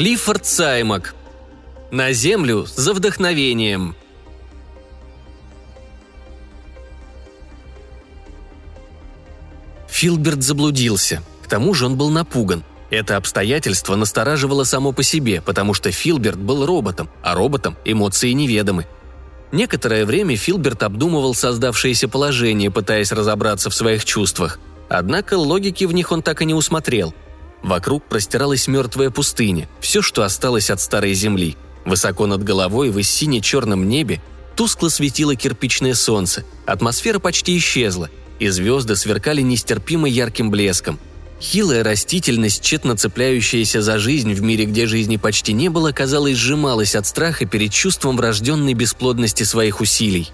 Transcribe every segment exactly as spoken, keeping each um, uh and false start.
Клиффорд Саймак. «На землю за вдохновением». Филберт заблудился. К тому же он был напуган. Это обстоятельство настораживало само по себе, потому что Филберт был роботом, а роботам эмоции неведомы. Некоторое время Филберт обдумывал создавшееся положение, пытаясь разобраться в своих чувствах. Однако логики в них он так и не усмотрел. Вокруг простиралась мертвая пустыня, все, что осталось от старой земли. Высоко над головой, в сине-черном небе, тускло светило кирпичное солнце, атмосфера почти исчезла, и звезды сверкали нестерпимо ярким блеском. Хилая растительность, тщетно цепляющаяся за жизнь в мире, где жизни почти не было, казалось, сжималась от страха перед чувством врожденной бесплодности своих усилий.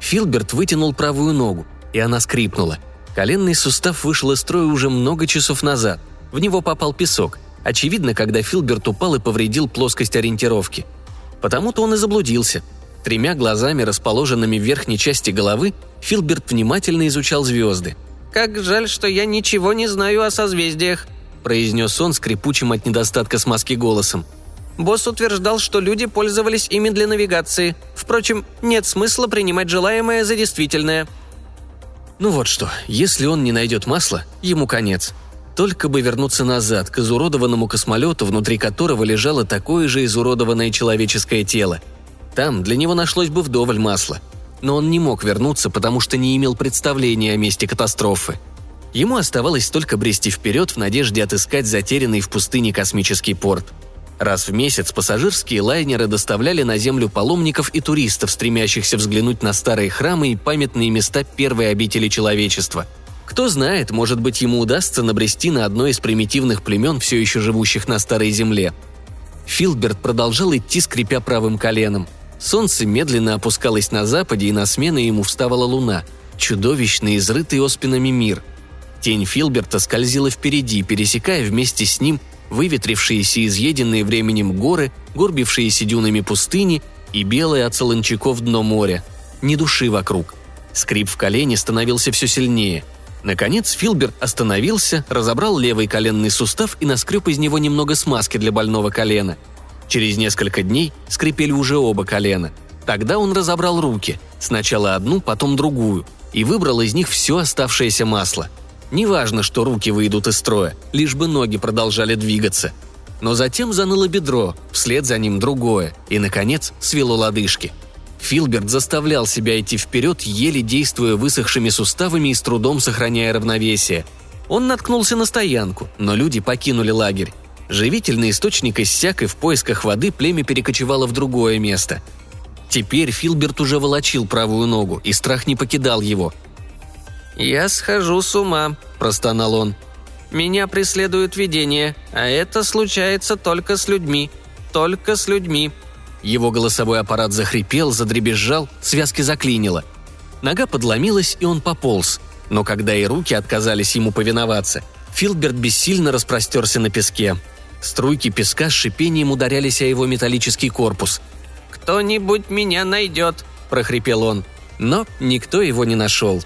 Филберт вытянул правую ногу, и она скрипнула. Коленный сустав вышел из строя уже много часов назад. В него попал песок, очевидно, когда Филберт упал и повредил плоскость ориентировки. Потому-то он и заблудился. Тремя глазами, расположенными в верхней части головы, Филберт внимательно изучал звезды. «Как жаль, что я ничего не знаю о созвездиях», – произнес он скрипучим от недостатка смазки голосом. «Босс утверждал, что люди пользовались ими для навигации. Впрочем, нет смысла принимать желаемое за действительное». Ну вот что, если он не найдет масла, ему конец. Только бы вернуться назад, к изуродованному космолету, внутри которого лежало такое же изуродованное человеческое тело. Там для него нашлось бы вдоволь масла. Но он не мог вернуться, потому что не имел представления о месте катастрофы. Ему оставалось только брести вперед в надежде отыскать затерянный в пустыне космический порт. Раз в месяц пассажирские лайнеры доставляли на Землю паломников и туристов, стремящихся взглянуть на старые храмы и памятные места первой обители человечества. Кто знает, может быть, ему удастся набрести на одно из примитивных племен, все еще живущих на Старой Земле. Филберт продолжал идти, скрипя правым коленом. Солнце медленно опускалось на западе, и на смену ему вставала луна, чудовищный, изрытый оспинами мир. Тень Филберта скользила впереди, пересекая вместе с ним выветрившиеся и изъеденные временем горы, горбившиеся дюнами пустыни и белое от солончаков дно моря. Ни души вокруг. Скрип в колене становился все сильнее. Наконец Филберт остановился, разобрал левый коленный сустав и наскреб из него немного смазки для больного колена. Через несколько дней скрипели уже оба колена. Тогда он разобрал руки, сначала одну, потом другую, и выбрал из них все оставшееся масло. Неважно, что руки выйдут из строя, лишь бы ноги продолжали двигаться. Но затем заныло бедро, вслед за ним другое, и, наконец, свело лодыжки. Филберт заставлял себя идти вперед, еле действуя высохшими суставами и с трудом сохраняя равновесие. Он наткнулся на стоянку, но люди покинули лагерь. Живительный источник иссяк, и в поисках воды племя перекочевало в другое место. Теперь Филберт уже волочил правую ногу, и страх не покидал его. «Я схожу с ума», – простонал он. «Меня преследует видение, а это случается только с людьми. Только с людьми». Его голосовой аппарат захрипел, задребезжал, связки заклинило. Нога подломилась, и он пополз. Но когда и руки отказались ему повиноваться, Филберт бессильно распростерся на песке. Струйки песка с шипением ударялись о его металлический корпус. «Кто-нибудь меня найдет», – прохрипел он. Но никто его не нашел.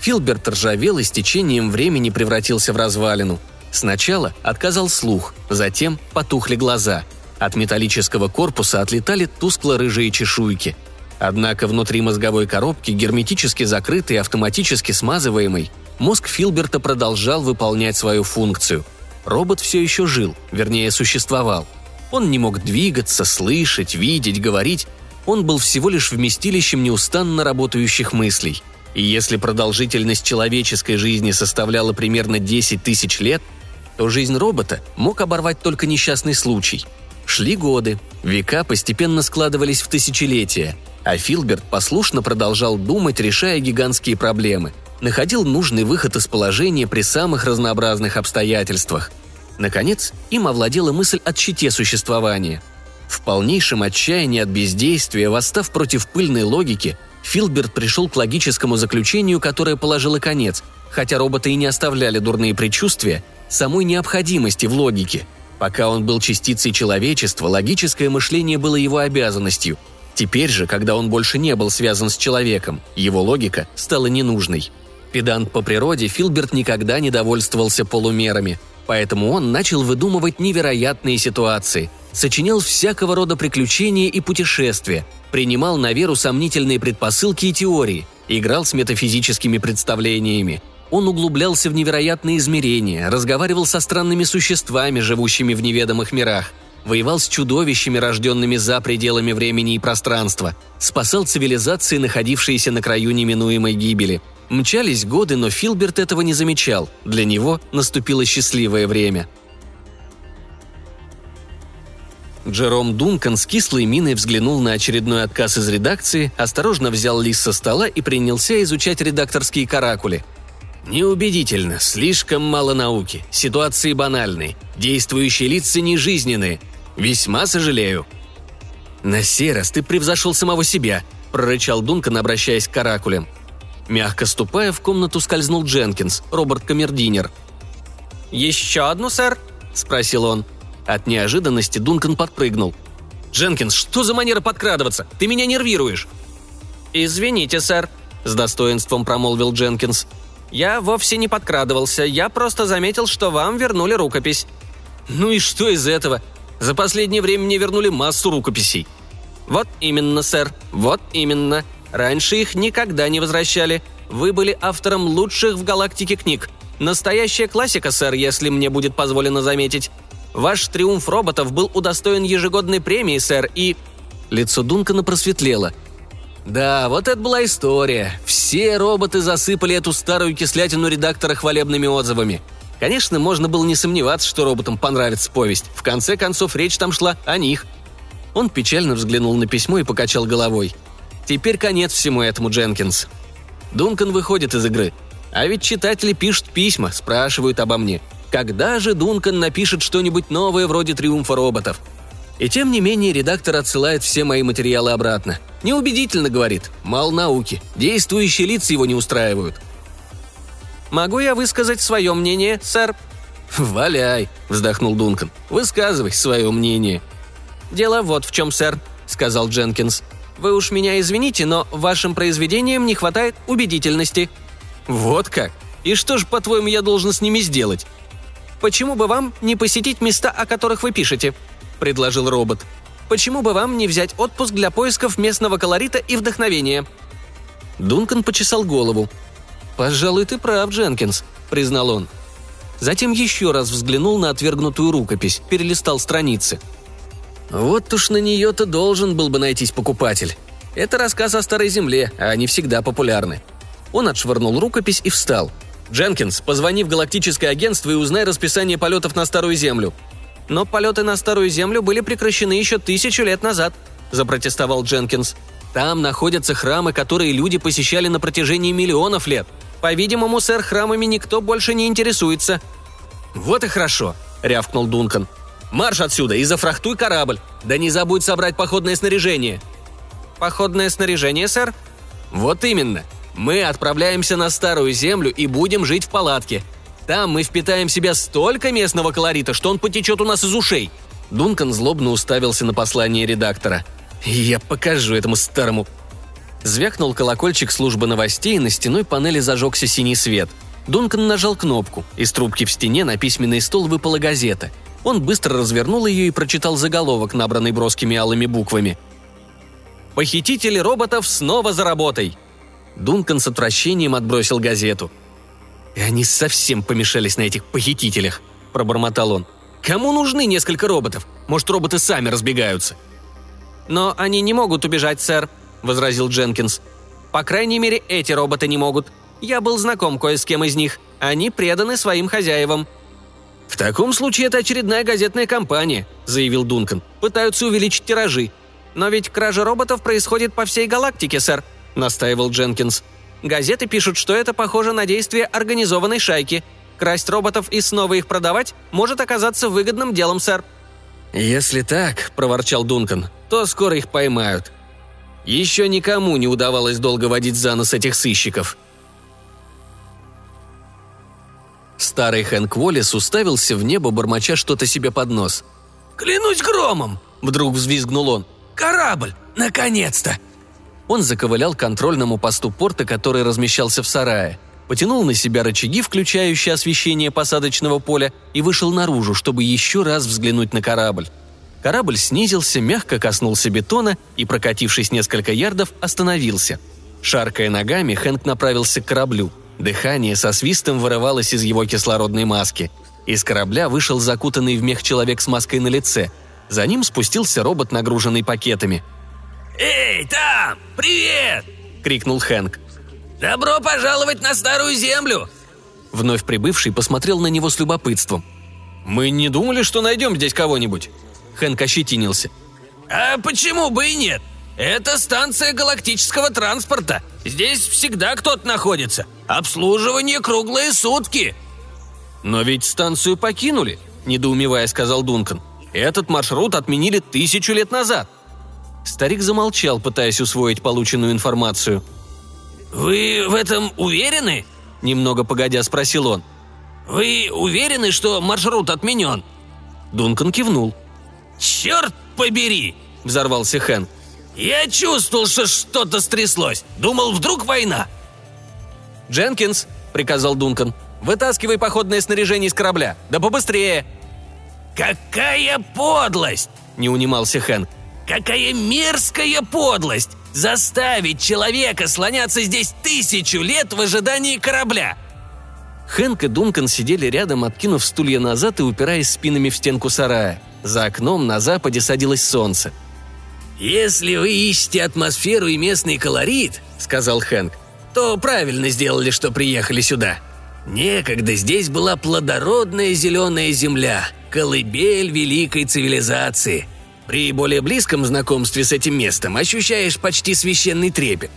Филберт ржавел и с течением времени превратился в развалину. Сначала отказал слух, затем потухли глаза. От металлического корпуса отлетали тускло-рыжие чешуйки. Однако внутри мозговой коробки, герметически закрытой и автоматически смазываемой, мозг Филберта продолжал выполнять свою функцию. Робот все еще жил, вернее, существовал. Он не мог двигаться, слышать, видеть, говорить. Он был всего лишь вместилищем неустанно работающих мыслей. И если продолжительность человеческой жизни составляла примерно десять тысяч лет, то жизнь робота мог оборвать только несчастный случай. Шли годы, века постепенно складывались в тысячелетия, а Филберт послушно продолжал думать, решая гигантские проблемы, находил нужный выход из положения при самых разнообразных обстоятельствах. Наконец, им овладела мысль о тщете существования. В полнейшем отчаянии от бездействия, восстав против пыльной логики, Филберт пришел к логическому заключению, которое положило конец, хотя роботы и не оставляли дурные предчувствия, самой необходимости в логике. Пока он был частицей человечества, логическое мышление было его обязанностью. Теперь же, когда он больше не был связан с человеком, его логика стала ненужной. Педант по природе, Филберт никогда не довольствовался полумерами, поэтому он начал выдумывать невероятные ситуации, сочинял всякого рода приключения и путешествия, принимал на веру сомнительные предпосылки и теории, играл с метафизическими представлениями. Он углублялся в невероятные измерения, разговаривал со странными существами, живущими в неведомых мирах, воевал с чудовищами, рожденными за пределами времени и пространства, спасал цивилизации, находившиеся на краю неминуемой гибели. Мчались годы, но Филберт этого не замечал. Для него наступило счастливое время. Джером Дункан с кислой миной взглянул на очередной отказ из редакции, осторожно взял лист со стола и принялся изучать редакторские каракули. «Неубедительно, слишком мало науки, ситуации банальны, действующие лица нежизненные. Весьма сожалею». «На сей раз ты превзошел самого себя», – прорычал Дункан, обращаясь к каракулям. Мягко ступая, в комнату скользнул Дженкинс, робот-камердинер. «Еще одну, сэр?» – спросил он. От неожиданности Дункан подпрыгнул. «Дженкинс, что за манера подкрадываться? Ты меня нервируешь!» «Извините, сэр», – с достоинством промолвил Дженкинс. «Я вовсе не подкрадывался, я просто заметил, что вам вернули рукопись». «Ну и что из этого? За последнее время мне вернули массу рукописей». «Вот именно, сэр, вот именно. Раньше их никогда не возвращали. Вы были автором лучших в галактике книг. Настоящая классика, сэр, если мне будет позволено заметить. Ваш триумф роботов был удостоен ежегодной премии, сэр, и...» Лицо Дункана просветлело. «Да, вот это была история. Все роботы засыпали эту старую кислятину редактора хвалебными отзывами. Конечно, можно было не сомневаться, что роботам понравится повесть. В конце концов, речь там шла о них». Он печально взглянул на письмо и покачал головой. «Теперь конец всему этому, Дженкинс. Дункан выходит из игры. А ведь читатели пишут письма, спрашивают обо мне. Когда же Дункан напишет что-нибудь новое вроде «Триумфа роботов»?» И тем не менее редактор отсылает все мои материалы обратно. «Неубедительно», — говорит, — «мало науки, действующие лица его не устраивают». «Могу я высказать свое мнение, сэр?» «Валяй», — вздохнул Дункан, — «высказывай свое мнение». «Дело вот в чем, сэр», — сказал Дженкинс. «Вы уж меня извините, но вашим произведениям не хватает убедительности». «Вот как? И что же, по-твоему, я должен с ними сделать?» «Почему бы вам не посетить места, о которых вы пишете?» – предложил робот. «Почему бы вам не взять отпуск для поисков местного колорита и вдохновения?» Дункан почесал голову. «Пожалуй, ты прав, Дженкинс», – признал он. Затем еще раз взглянул на отвергнутую рукопись, перелистал страницы. «Вот уж на нее-то должен был бы найтись покупатель. Это рассказ о Старой Земле, а они всегда популярны». Он отшвырнул рукопись и встал. «Дженкинс, позвони в галактическое агентство и узнай расписание полетов на Старую Землю». «Но полеты на Старую Землю были прекращены еще тысячу лет назад», – запротестовал Дженкинс. «Там находятся храмы, которые люди посещали на протяжении миллионов лет. По-видимому, сэр, храмами никто больше не интересуется». «Вот и хорошо», – рявкнул Дункан. «Марш отсюда и зафрахтуй корабль. Да не забудь собрать походное снаряжение». «Походное снаряжение, сэр?» «Вот именно. Мы отправляемся на Старую Землю и будем жить в палатке. Там мы впитаем в себя столько местного колорита, что он потечет у нас из ушей!» Дункан злобно уставился на послание редактора. «Я покажу этому старому!» Звякнул колокольчик службы новостей, и на стенной панели зажегся синий свет. Дункан нажал кнопку. Из трубки в стене на письменный стол выпала газета. Он быстро развернул ее и прочитал заголовок, набранный броскими алыми буквами. «Похитители роботов снова за работой!» Дункан с отвращением отбросил газету. «И они совсем помешались на этих похитителях», – пробормотал он. «Кому нужны несколько роботов? Может, роботы сами разбегаются?» «Но они не могут убежать, сэр», – возразил Дженкинс. «По крайней мере, эти роботы не могут. Я был знаком кое с кем из них. Они преданы своим хозяевам». «В таком случае это очередная газетная кампания», – заявил Дункан. «Пытаются увеличить тиражи». «Но ведь кража роботов происходит по всей галактике, сэр», – настаивал Дженкинс. «Газеты пишут, что это похоже на действие организованной шайки. Красть роботов и снова их продавать может оказаться выгодным делом, сэр». «Если так, — проворчал Дункан, — то скоро их поймают. Еще никому не удавалось долго водить за нос этих сыщиков». Старый Хэнк Уоллес уставился в небо, бормоча что-то себе под нос. «Клянусь громом! — вдруг взвизгнул он. — Корабль! Наконец-то!» Он заковылял к контрольному посту порта, который размещался в сарае, потянул на себя рычаги, включающие освещение посадочного поля, и вышел наружу, чтобы еще раз взглянуть на корабль. Корабль снизился, мягко коснулся бетона и, прокатившись несколько ярдов, остановился. Шаркая ногами, Хэнк направился к кораблю. Дыхание со свистом вырывалось из его кислородной маски. Из корабля вышел закутанный в мех человек с маской на лице. За ним спустился робот, нагруженный пакетами. «Эй, там! Привет!» – крикнул Хэнк. «Добро пожаловать на Старую Землю!» Вновь прибывший посмотрел на него с любопытством. «Мы не думали, что найдем здесь кого-нибудь?» Хэнк ощетинился. «А почему бы и нет? Это станция галактического транспорта. Здесь всегда кто-то находится. Обслуживание круглые сутки». «Но ведь станцию покинули», – недоумевая сказал Дункан. «Этот маршрут отменили тысячу лет назад». Старик замолчал, пытаясь усвоить полученную информацию. «Вы в этом уверены?» – немного погодя спросил он. «Вы уверены, что маршрут отменен?» Дункан кивнул. «Черт побери!» – взорвался Хэнк. «Я чувствовал, что что-то стряслось. Думал, вдруг война!» «Дженкинс!» – приказал Дункан. «Вытаскивай походное снаряжение из корабля! Да побыстрее!» «Какая подлость!» – не унимался Хэнк. «Какая мерзкая подлость! Заставить человека слоняться здесь тысячу лет в ожидании корабля!» Хэнк и Дункан сидели рядом, откинув стулья назад и упираясь спинами в стенку сарая. За окном на западе садилось солнце. «Если вы ищете атмосферу и местный колорит, — сказал Хэнк, — то правильно сделали, что приехали сюда. Некогда здесь была плодородная зеленая земля, колыбель великой цивилизации. При более близком знакомстве с этим местом ощущаешь почти священный трепет.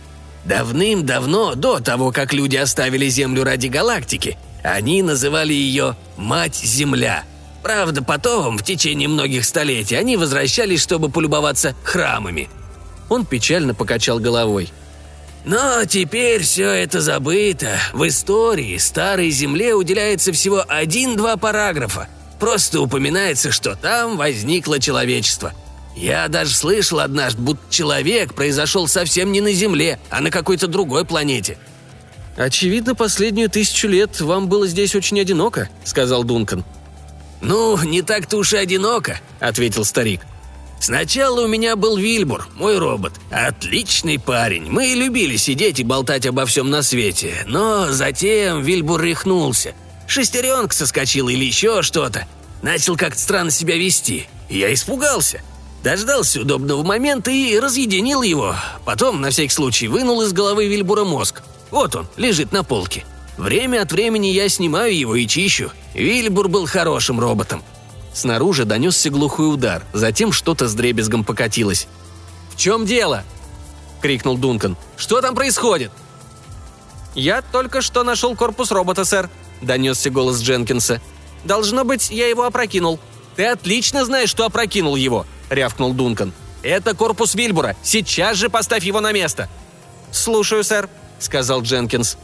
Давным-давно, до того, как люди оставили Землю ради галактики, они называли ее «Мать-Земля». Правда, потом, в течение многих столетий, они возвращались, чтобы полюбоваться храмами». Он печально покачал головой. «Но теперь все это забыто. В истории Старой Земле уделяется всего один-два параграфа. Просто упоминается, что там возникло человечество. Я даже слышал однажды, будто человек произошел совсем не на Земле, а на какой-то другой планете». «Очевидно, последнюю тысячу лет вам было здесь очень одиноко», — сказал Дункан. «Ну, не так-то уж и одиноко», — ответил старик. «Сначала у меня был Вильбур, мой робот. Отличный парень. Мы любили сидеть и болтать обо всем на свете. Но затем Вильбур рехнулся. Шестеренка соскочила или еще что-то. Начал как-то странно себя вести. Я испугался. Дождался удобного момента и разъединил его. Потом, на всякий случай, вынул из головы Вильбура мозг. Вот он, лежит на полке. Время от времени я снимаю его и чищу. Вильбур был хорошим роботом». Снаружи донесся глухой удар, затем что-то с дребезгом покатилось. «В чем дело?» – крикнул Дункан. «Что там происходит?» «Я только что нашел корпус робота, сэр», – донесся голос Дженкинса. «Должно быть, я его опрокинул». «Ты отлично знаешь, что опрокинул его», – рявкнул Дункан. «Это корпус Вильбура. Сейчас же поставь его на место». «Слушаю, сэр», – сказал Дженкинс.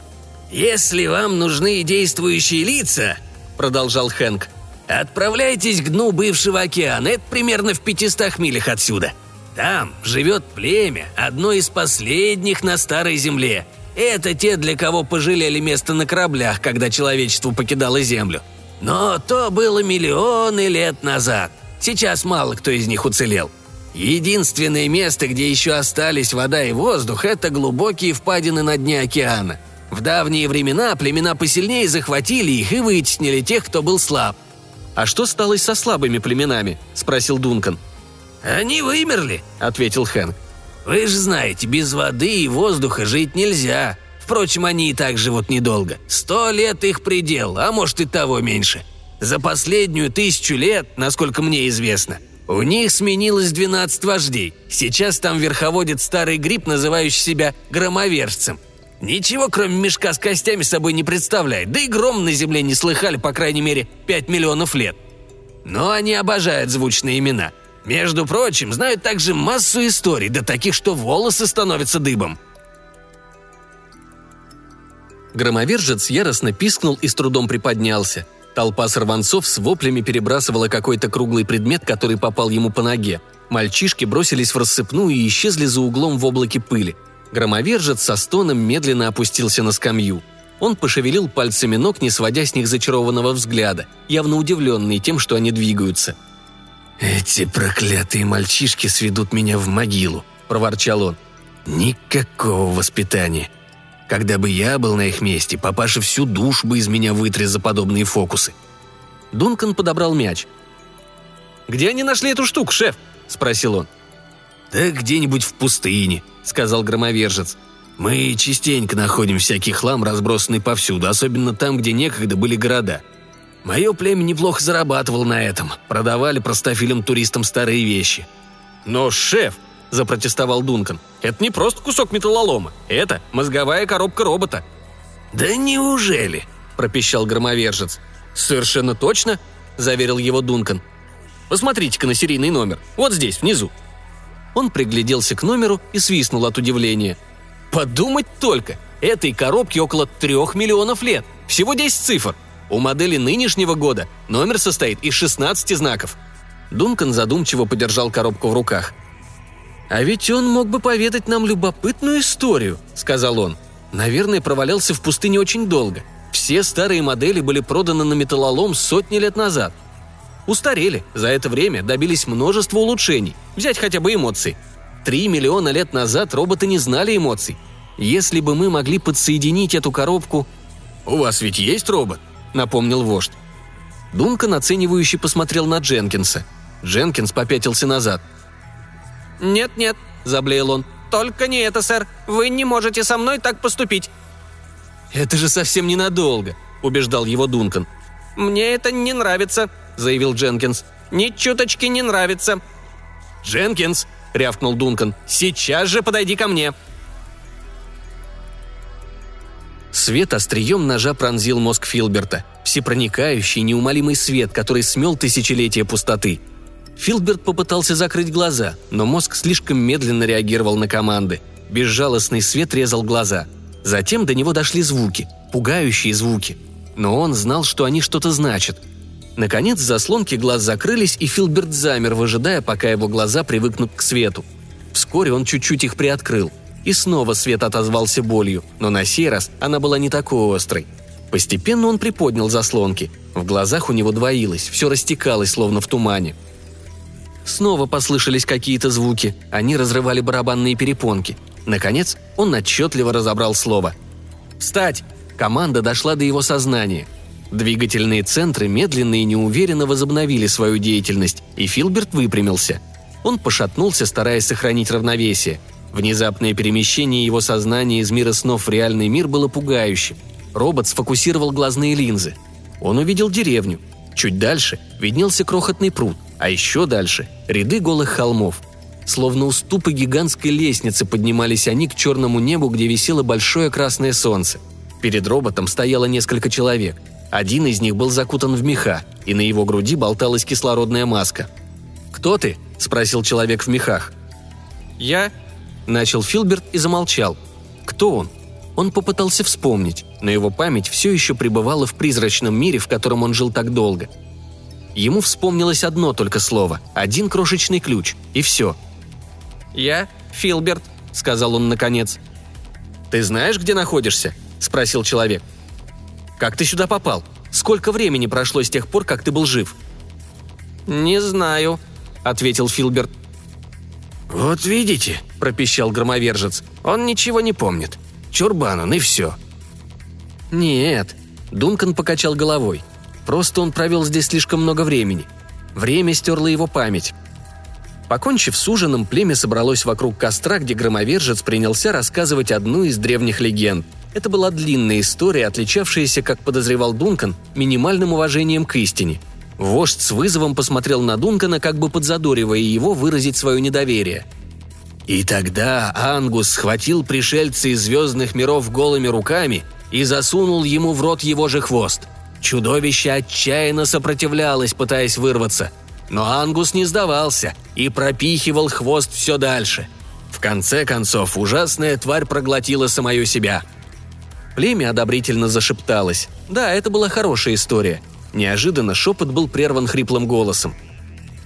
«Если вам нужны действующие лица», – продолжал Хэнк, – «отправляйтесь к дну бывшего океана, это примерно в пятистах милях отсюда. Там живет племя, одно из последних на Старой Земле. Это те, для кого пожалели место на кораблях, когда человечество покидало Землю. Но то было миллионы лет назад. Сейчас мало кто из них уцелел. Единственное место, где еще остались вода и воздух – это глубокие впадины на дне океана. В давние времена племена посильнее захватили их и вытеснили тех, кто был слаб». «А что стало со слабыми племенами?» – спросил Дункан. «Они вымерли», – ответил Хэнк. «Вы же знаете, без воды и воздуха жить нельзя. Впрочем, они и так живут недолго. Сто лет их предел, а может и того меньше. За последнюю тысячу лет, насколько мне известно, у них сменилось двенадцать вождей. Сейчас там верховодит старый гриб, называющий себя Громовержцем. Ничего, кроме мешка с костями, собой не представляет, да и гром на земле не слыхали, по крайней мере, пять миллионов лет. Но они обожают звучные имена. Между прочим, знают также массу историй, да таких, что волосы становятся дыбом». Громовержец яростно пискнул и с трудом приподнялся. Толпа сорванцов с воплями перебрасывала какой-то круглый предмет, который попал ему по ноге. Мальчишки бросились в рассыпную и исчезли за углом в облаке пыли. Громовержец со стоном медленно опустился на скамью. Он пошевелил пальцами ног, не сводя с них зачарованного взгляда, явно удивленный тем, что они двигаются. «Эти проклятые мальчишки сведут меня в могилу», – проворчал он. «Никакого воспитания. Когда бы я был на их месте, папаша всю душу бы из меня вытряс за подобные фокусы». Дункан подобрал мяч. «Где они нашли эту штуку, шеф?» – спросил он. «Да где-нибудь в пустыне», – сказал громовержец. «Мы частенько находим всякий хлам, разбросанный повсюду, особенно там, где некогда были города. Мое племя неплохо зарабатывало на этом, продавали простофилям туристам старые вещи». «Но, шеф», – запротестовал Дункан, – «это не просто кусок металлолома, это мозговая коробка робота». «Да неужели?» – пропищал громовержец. «Совершенно точно», – заверил его Дункан. «Посмотрите-ка на серийный номер, вот здесь, внизу». Он пригляделся к номеру и свистнул от удивления. «Подумать только! Этой коробке около трех миллионов лет! Всего десять цифр! У модели нынешнего года номер состоит из шестнадцати знаков!» Дункан задумчиво подержал коробку в руках. «А ведь он мог бы поведать нам любопытную историю», — сказал он. «Наверное, провалялся в пустыне очень долго. Все старые модели были проданы на металлолом сотни лет назад. Устарели, за это время добились множества улучшений. Взять хотя бы эмоции. Три миллиона лет назад роботы не знали эмоций. Если бы мы могли подсоединить эту коробку...» «У вас ведь есть робот?» – напомнил вождь. Дункан оценивающе посмотрел на Дженкинса. Дженкинс попятился назад. «Нет-нет», – заблеял он, – «только не это, сэр. Вы не можете со мной так поступить». «Это же совсем ненадолго», – убеждал его Дункан. «Мне это не нравится», – заявил Дженкинс. «Ни чуточки не нравится». «Дженкинс!» – рявкнул Дункан. «Сейчас же подойди ко мне!» Свет острием ножа пронзил мозг Филберта. Всепроникающий, неумолимый свет, который смел тысячелетия пустоты. Филберт попытался закрыть глаза, но мозг слишком медленно реагировал на команды. Безжалостный свет резал глаза. Затем до него дошли звуки, пугающие звуки. Но он знал, что они что-то значат. Наконец, заслонки глаз закрылись, и Филберт замер, выжидая, пока его глаза привыкнут к свету. Вскоре он чуть-чуть их приоткрыл. И снова свет отозвался болью, но на сей раз она была не такой острой. Постепенно он приподнял заслонки. В глазах у него двоилось, все растекалось, словно в тумане. Снова послышались какие-то звуки, они разрывали барабанные перепонки. Наконец, он отчетливо разобрал слово. «Встать!» Команда дошла до его сознания. Двигательные центры медленно и неуверенно возобновили свою деятельность, и Филберт выпрямился. Он пошатнулся, стараясь сохранить равновесие. Внезапное перемещение его сознания из мира снов в реальный мир было пугающим. Робот сфокусировал глазные линзы. Он увидел деревню. Чуть дальше виднелся крохотный пруд, а еще дальше – ряды голых холмов. Словно уступы гигантской лестницы поднимались они к черному небу, где висело большое красное солнце. Перед роботом стояло несколько человек. Один из них был закутан в меха, и на его груди болталась кислородная маска. «Кто ты?» – спросил человек в мехах. «Я?» – начал Филберт и замолчал. «Кто он?» Он попытался вспомнить, но его память все еще пребывала в призрачном мире, в котором он жил так долго. Ему вспомнилось одно только слово, один крошечный ключ, и все. «Я Филберт», – сказал он наконец. «Ты знаешь, где находишься?» – спросил человек. «Как ты сюда попал? Сколько времени прошло с тех пор, как ты был жив?» «Не знаю», – ответил Филберт. «Вот видите», – пропищал громовержец, – «он ничего не помнит. Чурбан он, и все». «Нет», – Дункан покачал головой. «Просто он провел здесь слишком много времени. Время стерло его память». Покончив с ужином, племя собралось вокруг костра, где громовержец принялся рассказывать одну из древних легенд. Это была длинная история, отличавшаяся, как подозревал Дункан, минимальным уважением к истине. Вождь с вызовом посмотрел на Дункана, как бы подзадоривая его выразить свое недоверие. «И тогда Ангус схватил пришельца из звездных миров голыми руками и засунул ему в рот его же хвост. Чудовище отчаянно сопротивлялось, пытаясь вырваться. Но Ангус не сдавался и пропихивал хвост все дальше. В конце концов, ужасная тварь проглотила самую себя». Племя одобрительно зашепталось. Да, это была хорошая история. Неожиданно шепот был прерван хриплым голосом.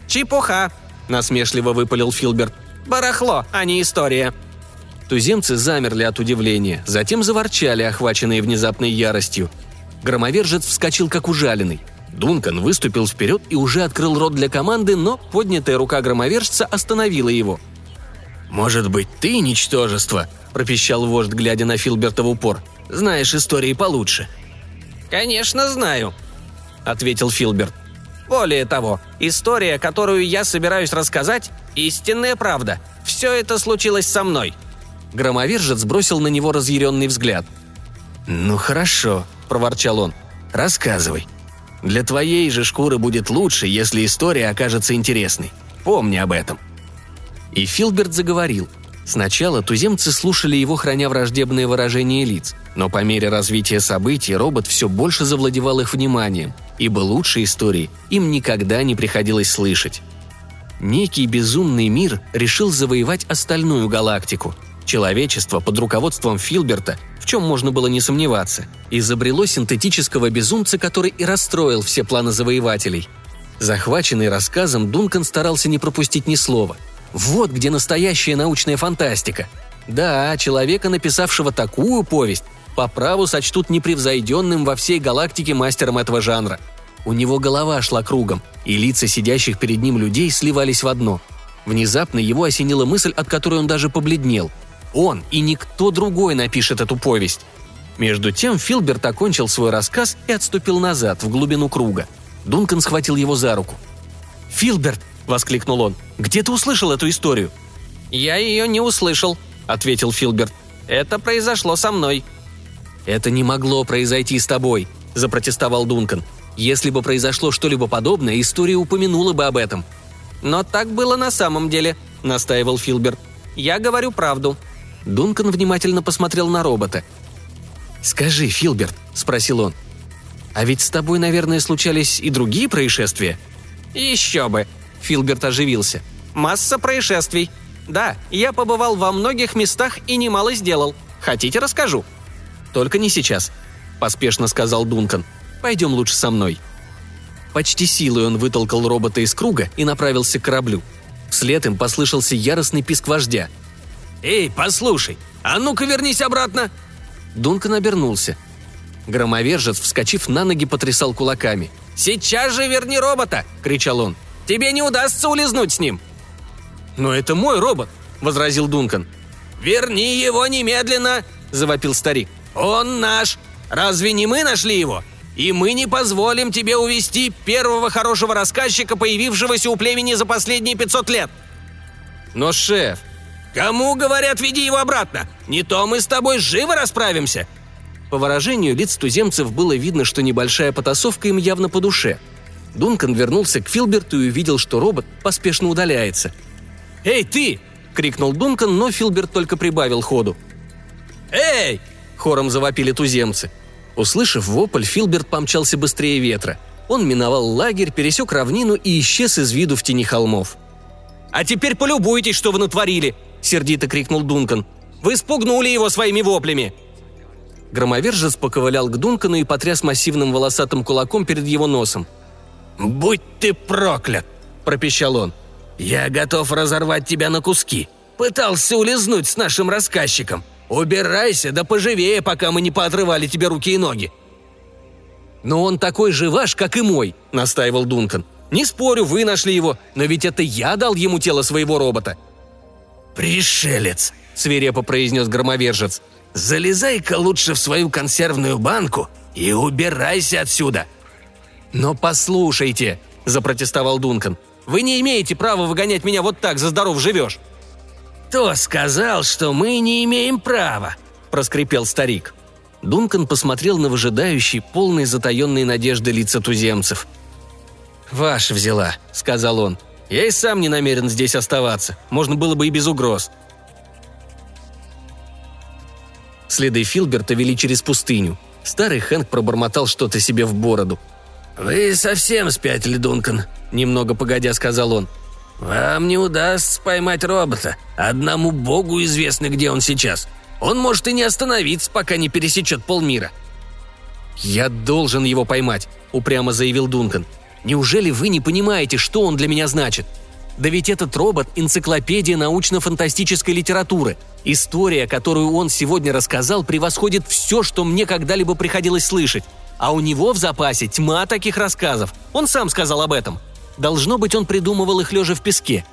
«Чепуха!» – насмешливо выпалил Филберт. «Барахло, а не история!» Туземцы замерли от удивления, затем заворчали, охваченные внезапной яростью. Громовержец вскочил как ужаленный. Дункан выступил вперед и уже открыл рот для команды, но поднятая рука громовержца остановила его. «Может быть, ты, ничтожество?» – пропищал вождь, глядя на Филберта в упор. «Знаешь истории получше». «Конечно, знаю», – ответил Филберт. «Более того, история, которую я собираюсь рассказать, истинная правда. Все это случилось со мной». Громовержец бросил на него разъяренный взгляд. «Ну хорошо», – проворчал он. «Рассказывай. Для твоей же шкуры будет лучше, если история окажется интересной. Помни об этом». И Филберт заговорил. Сначала туземцы слушали его, храня враждебное выражение лиц, но по мере развития событий робот все больше завладевал их вниманием, ибо лучшие истории им никогда не приходилось слышать. Некий безумный мир решил завоевать остальную галактику. Человечество под руководством Филберта, в чем можно было не сомневаться, изобрело синтетического безумца, который и расстроил все планы завоевателей. Захваченный рассказом, Дункан старался не пропустить ни слова. Вот где настоящая научная фантастика. Да, человека, написавшего такую повесть, по праву сочтут непревзойденным во всей галактике мастером этого жанра. У него голова шла кругом, и лица сидящих перед ним людей сливались в одно. Внезапно его осенила мысль, от которой он даже побледнел. Он и никто другой напишет эту повесть. Между тем Филберт окончил свой рассказ и отступил назад, в глубину круга. Дункан схватил его за руку. «Филберт!» – воскликнул он. «Где ты услышал эту историю?» «Я ее не услышал», – ответил Филберт. «Это произошло со мной». «Это не могло произойти с тобой», – запротестовал Дункан. «Если бы произошло что-либо подобное, история упомянула бы об этом». «Но так было на самом деле», – настаивал Филберт. «Я говорю правду». Дункан внимательно посмотрел на робота. «Скажи, Филберт», – спросил он, – «а ведь с тобой, наверное, случались и другие происшествия?» «Еще бы», Филберт оживился. «Масса происшествий. Да, я побывал во многих местах и немало сделал. Хотите, расскажу?» «Только не сейчас», – поспешно сказал Дункан. «Пойдем лучше со мной». Почти силой он вытолкал робота из круга и направился к кораблю. Вслед им послышался яростный писк вождя. «Эй, послушай, а ну-ка вернись обратно!» Дункан обернулся. Громовержец, вскочив на ноги, потрясал кулаками. «Сейчас же верни робота!» – кричал он. «Тебе не удастся улизнуть с ним!» «Но это мой робот!» – возразил Дункан. «Верни его немедленно!» – завопил старик. «Он наш! Разве не мы нашли его? И мы не позволим тебе увести первого хорошего рассказчика, появившегося у племени за последние пятьсот лет!» «Но, шеф!» «Кому, говорят, веди его обратно! Не то мы с тобой живо расправимся!» По выражению лиц туземцев было видно, что небольшая потасовка им явно по душе. Дункан вернулся к Филберту и увидел, что робот поспешно удаляется. «Эй, ты!» – крикнул Дункан, но Филберт только прибавил ходу. «Эй!» – хором завопили туземцы. Услышав вопль, Филберт помчался быстрее ветра. Он миновал лагерь, пересек равнину и исчез из виду в тени холмов. «А теперь полюбуйтесь, что вы натворили!» – сердито крикнул Дункан. «Вы спугнули его своими воплями!» Громовержец поковылял к Дункану и потряс массивным волосатым кулаком перед его носом. «Будь ты проклят!» – пропищал он. «Я готов разорвать тебя на куски. Пытался улизнуть с нашим рассказчиком. Убирайся, да поживее, пока мы не поотрывали тебе руки и ноги». «Но он такой же ваш, как и мой», – настаивал Дункан. «Не спорю, вы нашли его, но ведь это я дал ему тело своего робота». «Пришелец!» – свирепо произнес громовержец. «Залезай-ка лучше в свою консервную банку и убирайся отсюда». «Но послушайте», – запротестовал Дункан, – «вы не имеете права выгонять меня вот так, за здоров живешь». «Кто сказал, что мы не имеем права?» – проскрипел старик. Дункан посмотрел на выжидающий, полный затаенной надежды лица туземцев. «Ваша взяла», – сказал он. «Я и сам не намерен здесь оставаться. Можно было бы и без угроз». Следы Филберта вели через пустыню. Старый Хэнк пробормотал что-то себе в бороду. «Вы совсем спятили, Дункан», – немного погодя сказал он. «Вам не удастся поймать робота. Одному богу известно, где он сейчас. Он может и не остановиться, пока не пересечет полмира». «Я должен его поймать», – упрямо заявил Дункан. «Неужели вы не понимаете, что он для меня значит? Да ведь этот робот – энциклопедия научно-фантастической литературы. История, которую он сегодня рассказал, превосходит все, что мне когда-либо приходилось слышать. А у него в запасе тьма таких рассказов. Он сам сказал об этом. Должно быть, он придумывал их лежа в песке.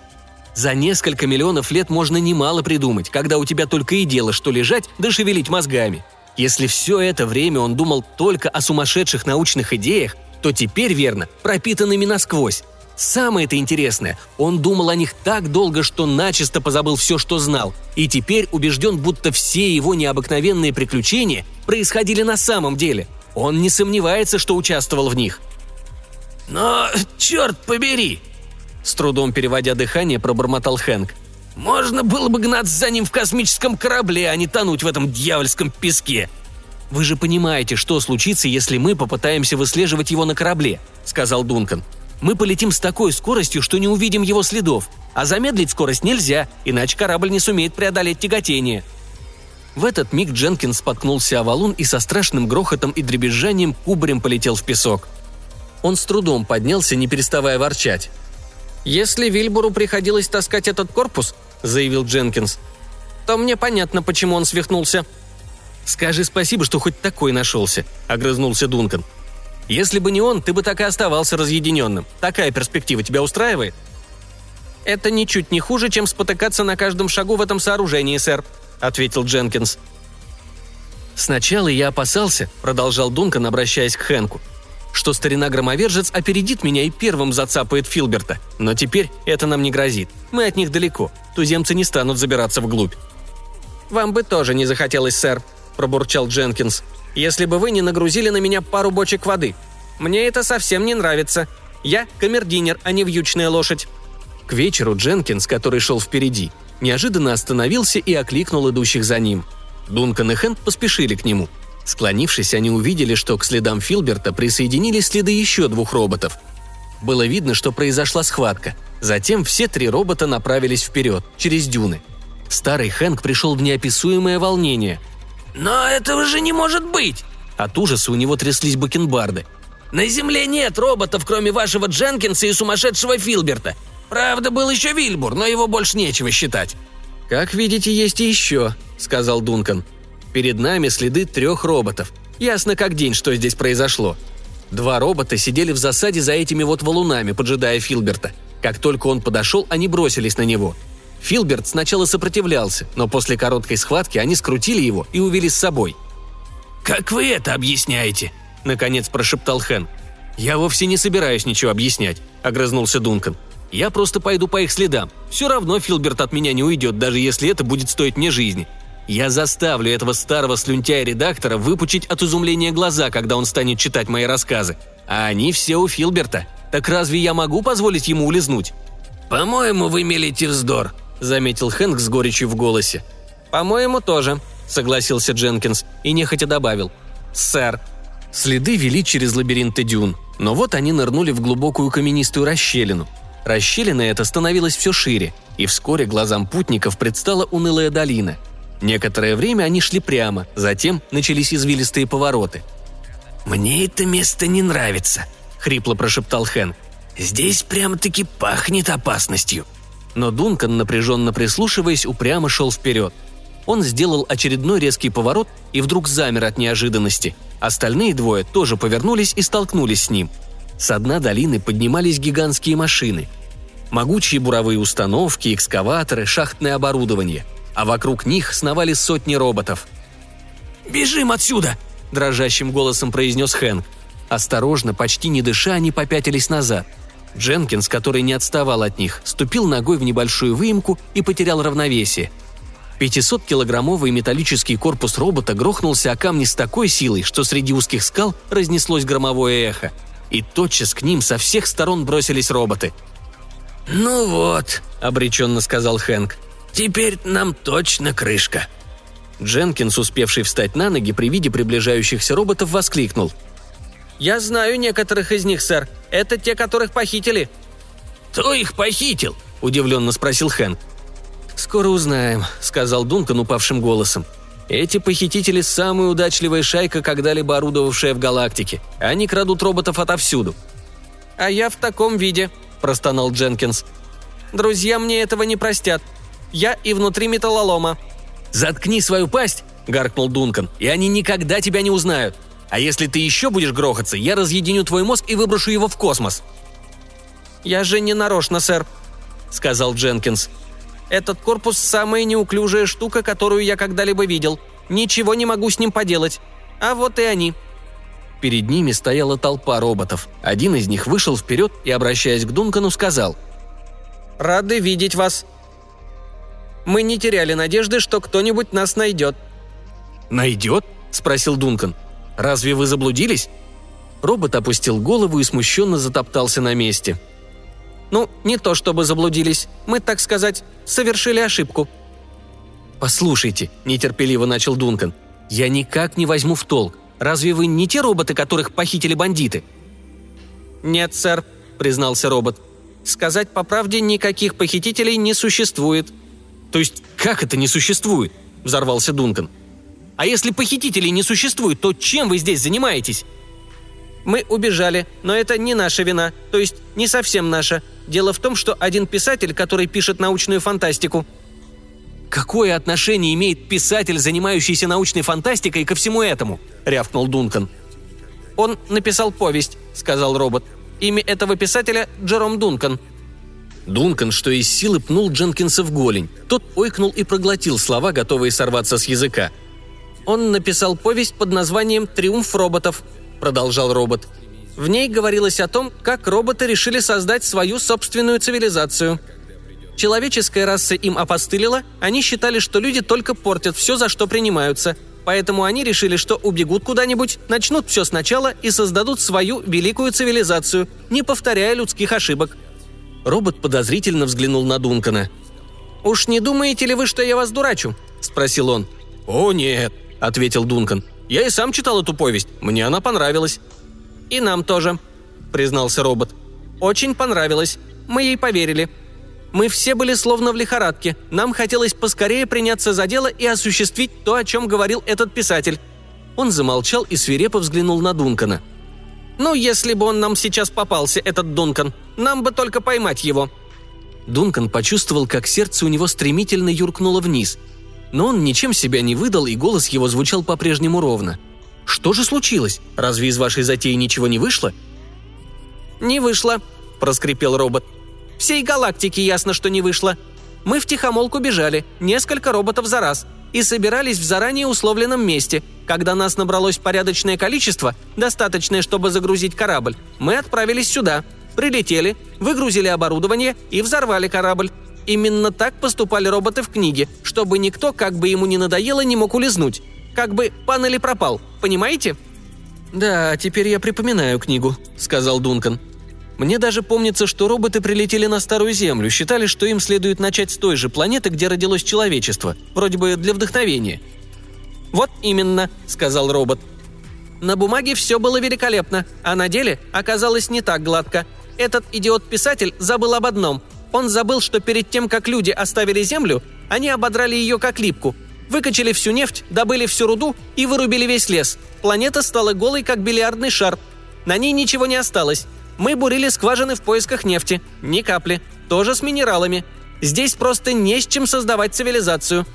За несколько миллионов лет можно немало придумать, когда у тебя только и дело, что лежать да шевелить мозгами. Если все это время он думал только о сумасшедших научных идеях, то теперь, верно, пропитанными насквозь. Самое-то интересное, он думал о них так долго, что начисто позабыл все, что знал, и теперь убежден, будто все его необыкновенные приключения происходили на самом деле. Он не сомневается, что участвовал в них. «Но, черт побери!» – с трудом переводя дыхание, пробормотал Хэнк. «Можно было бы гнаться за ним в космическом корабле, а не тонуть в этом дьявольском песке!» «Вы же понимаете, что случится, если мы попытаемся выслеживать его на корабле», – сказал Дункан. «Мы полетим с такой скоростью, что не увидим его следов, а замедлить скорость нельзя, иначе корабль не сумеет преодолеть тяготение». В этот миг Дженкинс споткнулся о валун и со страшным грохотом и дребезжанием кубарем полетел в песок. Он с трудом поднялся, не переставая ворчать. «Если Вильбуру приходилось таскать этот корпус, — заявил Дженкинс, — то мне понятно, почему он свихнулся». «Скажи спасибо, что хоть такой нашелся», — огрызнулся Дункан. «Если бы не он, ты бы так и оставался разъединенным. Такая перспектива тебя устраивает?» «Это ничуть не хуже, чем спотыкаться на каждом шагу в этом сооружении, сэр», — ответил Дженкинс. «Сначала я опасался», — продолжал Дункан, обращаясь к Хэнку, «что старина Громовержец опередит меня и первым зацапает Филберта. Но теперь это нам не грозит. Мы от них далеко. Туземцы не станут забираться вглубь». «Вам бы тоже не захотелось, сэр», – пробурчал Дженкинс. «Если бы вы не нагрузили на меня пару бочек воды. Мне это совсем не нравится. Я камердинер, а не вьючная лошадь». К вечеру Дженкинс, который шел впереди, неожиданно остановился и окликнул идущих за ним. Дункан и Хэнк поспешили к нему. Склонившись, они увидели, что к следам Филберта присоединились следы еще двух роботов. Было видно, что произошла схватка. Затем все три робота направились вперед, через дюны. Старый Хэнк пришел в неописуемое волнение. «Но этого же не может быть!» От ужаса у него тряслись бакенбарды. «На Земле нет роботов, кроме вашего Дженкинса и сумасшедшего Филберта. Правда, был еще Вильбур, но его больше нечего считать». «Как видите, есть и еще», — сказал Дункан. «Перед нами следы трех роботов. Ясно как день, что здесь произошло. Два робота сидели в засаде за этими вот валунами, поджидая Филберта. Как только он подошел, они бросились на него. Филберт сначала сопротивлялся, но после короткой схватки они скрутили его и увели с собой». «Как вы это объясняете?» – наконец прошептал Хэн. «Я вовсе не собираюсь ничего объяснять», – огрызнулся Дункан. «Я просто пойду по их следам. Все равно Филберт от меня не уйдет, даже если это будет стоить мне жизни. Я заставлю этого старого слюнтяя-редактора выпучить от изумления глаза, когда он станет читать мои рассказы. А они все у Филберта. Так разве я могу позволить ему улизнуть?» «По-моему, вы мелите вздор», — заметил Хэнк с горечью в голосе. «По-моему, тоже», — согласился Дженкинс и нехотя добавил. «Сэр». Следы вели через лабиринты дюн, но вот они нырнули в глубокую каменистую расщелину. Расщелина эта становилась все шире, и вскоре глазам путников предстала унылая долина. Некоторое время они шли прямо, затем начались извилистые повороты. «Мне это место не нравится», — хрипло прошептал Хэнк. «Здесь прямо-таки пахнет опасностью». Но Дункан, напряженно прислушиваясь, упрямо шел вперед. Он сделал очередной резкий поворот и вдруг замер от неожиданности. Остальные двое тоже повернулись и столкнулись с ним. Со дна долины поднимались гигантские машины. Могучие буровые установки, экскаваторы, шахтное оборудование. А вокруг них сновали сотни роботов. «Бежим отсюда!» – дрожащим голосом произнес Хэнк. Осторожно, почти не дыша, они попятились назад. Дженкинс, который не отставал от них, ступил ногой в небольшую выемку и потерял равновесие. пятисоткилограммовый металлический корпус робота грохнулся о камни с такой силой, что среди узких скал разнеслось громовое эхо. И тотчас к ним со всех сторон бросились роботы. «Ну вот», – обреченно сказал Хэнк. «Теперь нам точно крышка». Дженкинс, успевший встать на ноги при виде приближающихся роботов, воскликнул. «Я знаю некоторых из них, сэр. Это те, которых похитили». «Кто их похитил?» – удивленно спросил Хэнк. «Скоро узнаем», – сказал Дункан упавшим голосом. «Эти похитители – самая удачливая шайка, когда-либо орудовавшая в галактике. Они крадут роботов отовсюду». «А я в таком виде», – простонал Дженкинс. «Друзья мне этого не простят. Я и внутри металлолома». «Заткни свою пасть!» – гаркнул Дункан. «И они никогда тебя не узнают!» А если ты еще будешь грохаться, я разъединю твой мозг и выброшу его в космос». «Я же не нарочно, сэр», — сказал Дженкинс. «Этот корпус — самая неуклюжая штука, которую я когда-либо видел. Ничего не могу с ним поделать. А вот и они». Перед ними стояла толпа роботов. Один из них вышел вперед и, обращаясь к Дункану, сказал: «Рады видеть вас. Мы не теряли надежды, что кто-нибудь нас найдет». «Найдет?» – спросил Дункан. «Разве вы заблудились?» Робот опустил голову и смущенно затоптался на месте. «Ну, не то чтобы заблудились. Мы, так сказать, совершили ошибку». «Послушайте», – нетерпеливо начал Дункан, – «я никак не возьму в толк. Разве вы не те роботы, которых похитили бандиты?» «Нет, сэр», – признался робот. «Сказать по правде, никаких похитителей не существует». «То есть как это не существует?» – взорвался Дункан. «А если похитителей не существует, то чем вы здесь занимаетесь?» «Мы убежали, но это не наша вина, то есть не совсем наша. Дело в том, что один писатель, который пишет научную фантастику». «Какое отношение имеет писатель, занимающийся научной фантастикой, ко всему этому?» – рявкнул Дункан. «Он написал повесть», – сказал робот. «Имя этого писателя – Джером Дункан». Дункан, что из силы, пнул Дженкинса в голень. Тот ойкнул и проглотил слова, готовые сорваться с языка. «Он написал повесть под названием «Триумф роботов», — продолжал робот. «В ней говорилось о том, как роботы решили создать свою собственную цивилизацию. Человеческая раса им опостылила, они считали, что люди только портят все, за что принимаются. Поэтому они решили, что убегут куда-нибудь, начнут все сначала и создадут свою великую цивилизацию, не повторяя людских ошибок». Робот подозрительно взглянул на Дункана. «Уж не думаете ли вы, что я вас дурачу?» – спросил он. «О, нет», – ответил Дункан. «Я и сам читал эту повесть, мне она понравилась». «И нам тоже», – признался робот. «Очень понравилась, мы ей поверили. Мы все были словно в лихорадке, нам хотелось поскорее приняться за дело и осуществить то, о чем говорил этот писатель». Он замолчал и свирепо взглянул на Дункана. «Ну, если бы он нам сейчас попался, этот Дункан, нам бы только поймать его». Дункан почувствовал, как сердце у него стремительно юркнуло вниз. Но он ничем себя не выдал, и голос его звучал по-прежнему ровно. «Что же случилось? Разве из вашей затеи ничего не вышло?» «Не вышло», – проскрипел робот. «Всей галактике ясно, что не вышло. Мы втихомолку бежали, несколько роботов за раз, и собирались в заранее условленном месте. Когда нас набралось порядочное количество, достаточное, чтобы загрузить корабль, мы отправились сюда, прилетели, выгрузили оборудование и взорвали корабль. Именно так поступали роботы в книге, чтобы никто, как бы ему ни надоело, не мог улизнуть. Как бы пан или пропал, понимаете?» «Да, теперь я припоминаю книгу», — сказал Дункан. «Мне даже помнится, что роботы прилетели на Старую Землю, считали, что им следует начать с той же планеты, где родилось человечество, вроде бы для вдохновения». «Вот именно», — сказал робот. «На бумаге все было великолепно, а на деле оказалось не так гладко. Этот идиот-писатель забыл об одном. Он забыл, что перед тем, как люди оставили Землю, они ободрали ее как липку, выкачали всю нефть, добыли всю руду и вырубили весь лес. Планета стала голой, как бильярдный шар. На ней ничего не осталось. Мы бурили скважины в поисках нефти. Ни капли. Тоже с минералами. Здесь просто не с чем создавать цивилизацию.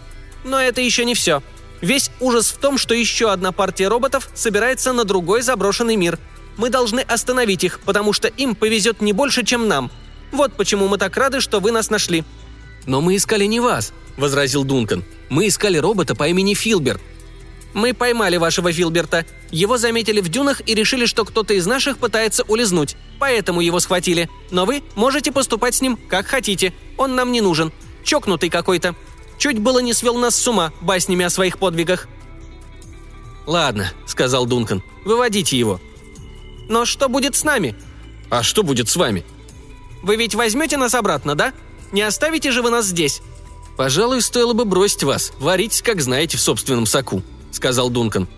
Но это еще не все. Весь ужас в том, что еще одна партия роботов собирается на другой заброшенный мир. Мы должны остановить их, потому что им повезет не больше, чем нам. Вот почему мы так рады, что вы нас нашли». «Но мы искали не вас», — возразил Дункан. «Мы искали робота по имени Филберт». «Мы поймали вашего Филберта. Его заметили в дюнах и решили, что кто-то из наших пытается улизнуть. Поэтому его схватили. Но вы можете поступать с ним, как хотите. Он нам не нужен. Чокнутый какой-то. Чуть было не свел нас с ума баснями о своих подвигах». «Ладно», — сказал Дункан, — «выводите его». «Но что будет с нами?» «А что будет с вами?» «Вы ведь возьмете нас обратно, да? Не оставите же вы нас здесь?» «Пожалуй, стоило бы бросить вас. Варитесь, как знаете, в собственном соку», — сказал Дункан.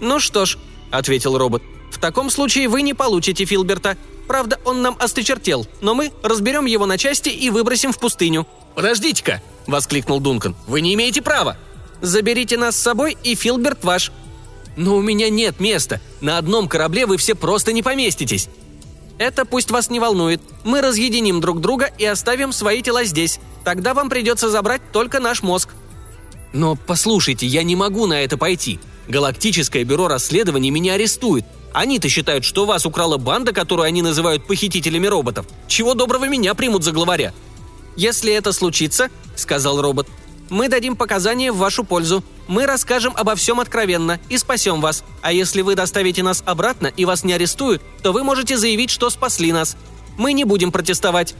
«Ну что ж», — ответил робот, — «в таком случае вы не получите Филберта. Правда, он нам осточертел, но мы разберем его на части и выбросим в пустыню». «Подождите-ка!» – воскликнул Дункан. «Вы не имеете права!» «Заберите нас с собой, и Филберт ваш». «Но у меня нет места. На одном корабле вы все просто не поместитесь». «Это пусть вас не волнует. Мы разъединим друг друга и оставим свои тела здесь. Тогда вам придется забрать только наш мозг». «Но послушайте, я не могу на это пойти. Галактическое бюро расследований меня арестует. Они-то считают, что вас украла банда, которую они называют похитителями роботов. Чего доброго меня примут за главаря». «Если это случится, — сказал робот, — мы дадим показания в вашу пользу. Мы расскажем обо всем откровенно и спасем вас. А если вы доставите нас обратно и вас не арестуют, то вы можете заявить, что спасли нас. Мы не будем протестовать.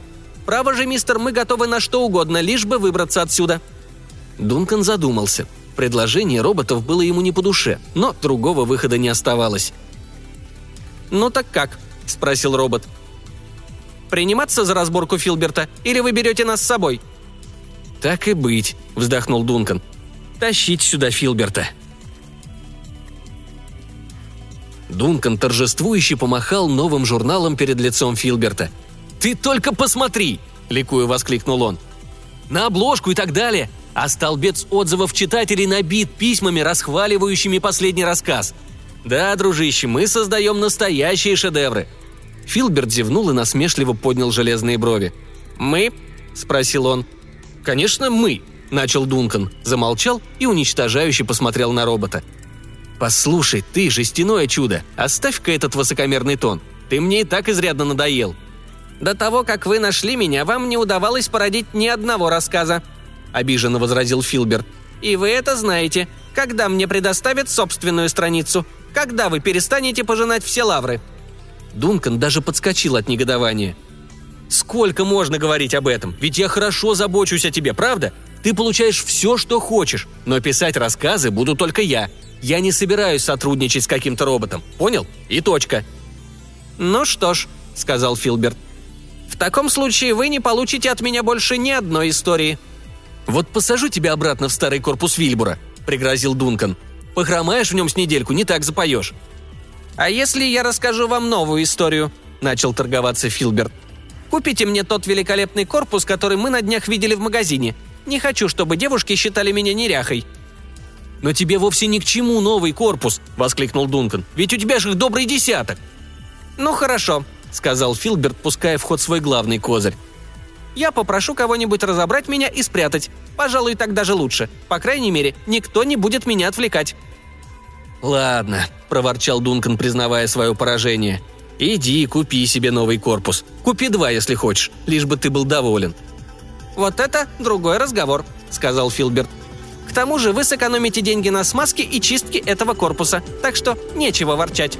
Право же, мистер, мы готовы на что угодно, лишь бы выбраться отсюда». Дункан задумался. Предложение роботов было ему не по душе, но другого выхода не оставалось. «Ну так как?» – спросил робот. «Приниматься за разборку Филберта или вы берете нас с собой?» «Так и быть», – вздохнул Дункан. «Тащить сюда Филберта». Дункан торжествующе помахал новым журналом перед лицом Филберта. «Ты только посмотри!» – ликуя воскликнул он. «На обложку и так далее!» А столбец отзывов читателей набит письмами, расхваливающими последний рассказ. «Да, дружище, мы создаем настоящие шедевры!» Филберт зевнул и насмешливо поднял железные брови. «Мы?» – спросил он. «Конечно, мы!» – начал Дункан, замолчал и уничтожающе посмотрел на робота. «Послушай, ты, жестяное чудо, оставь-ка этот высокомерный тон. Ты мне и так изрядно надоел». «До того, как вы нашли меня, вам не удавалось породить ни одного рассказа», – обиженно возразил Филберт. «И вы это знаете. Когда мне предоставят собственную страницу? Когда вы перестанете пожинать все лавры?» Дункан даже подскочил от негодования. «Сколько можно говорить об этом? Ведь я хорошо забочусь о тебе, правда? Ты получаешь все, что хочешь, но писать рассказы буду только я. Я не собираюсь сотрудничать с каким-то роботом, понял? И точка». «Ну что ж», – сказал Филберт, – «в таком случае вы не получите от меня больше ни одной истории». «Вот посажу тебя обратно в старый корпус Вильбура», – пригрозил Дункан. «Похромаешь в нем с недельку, не так запоешь». «А если я расскажу вам новую историю?» – начал торговаться Филберт. «Купите мне тот великолепный корпус, который мы на днях видели в магазине. Не хочу, чтобы девушки считали меня неряхой». «Но тебе вовсе ни к чему новый корпус», – воскликнул Дункан. «Ведь у тебя же их добрый десяток». «Ну хорошо», – сказал Филберт, пуская в ход свой главный козырь. «Я попрошу кого-нибудь разобрать меня и спрятать. Пожалуй, так даже лучше. По крайней мере, никто не будет меня отвлекать». «Ладно», – проворчал Дункан, признавая свое поражение. «Иди и купи себе новый корпус. Купи два, если хочешь, лишь бы ты был доволен». «Вот это другой разговор», – сказал Филберт. «К тому же вы сэкономите деньги на смазке и чистке этого корпуса, так что нечего ворчать».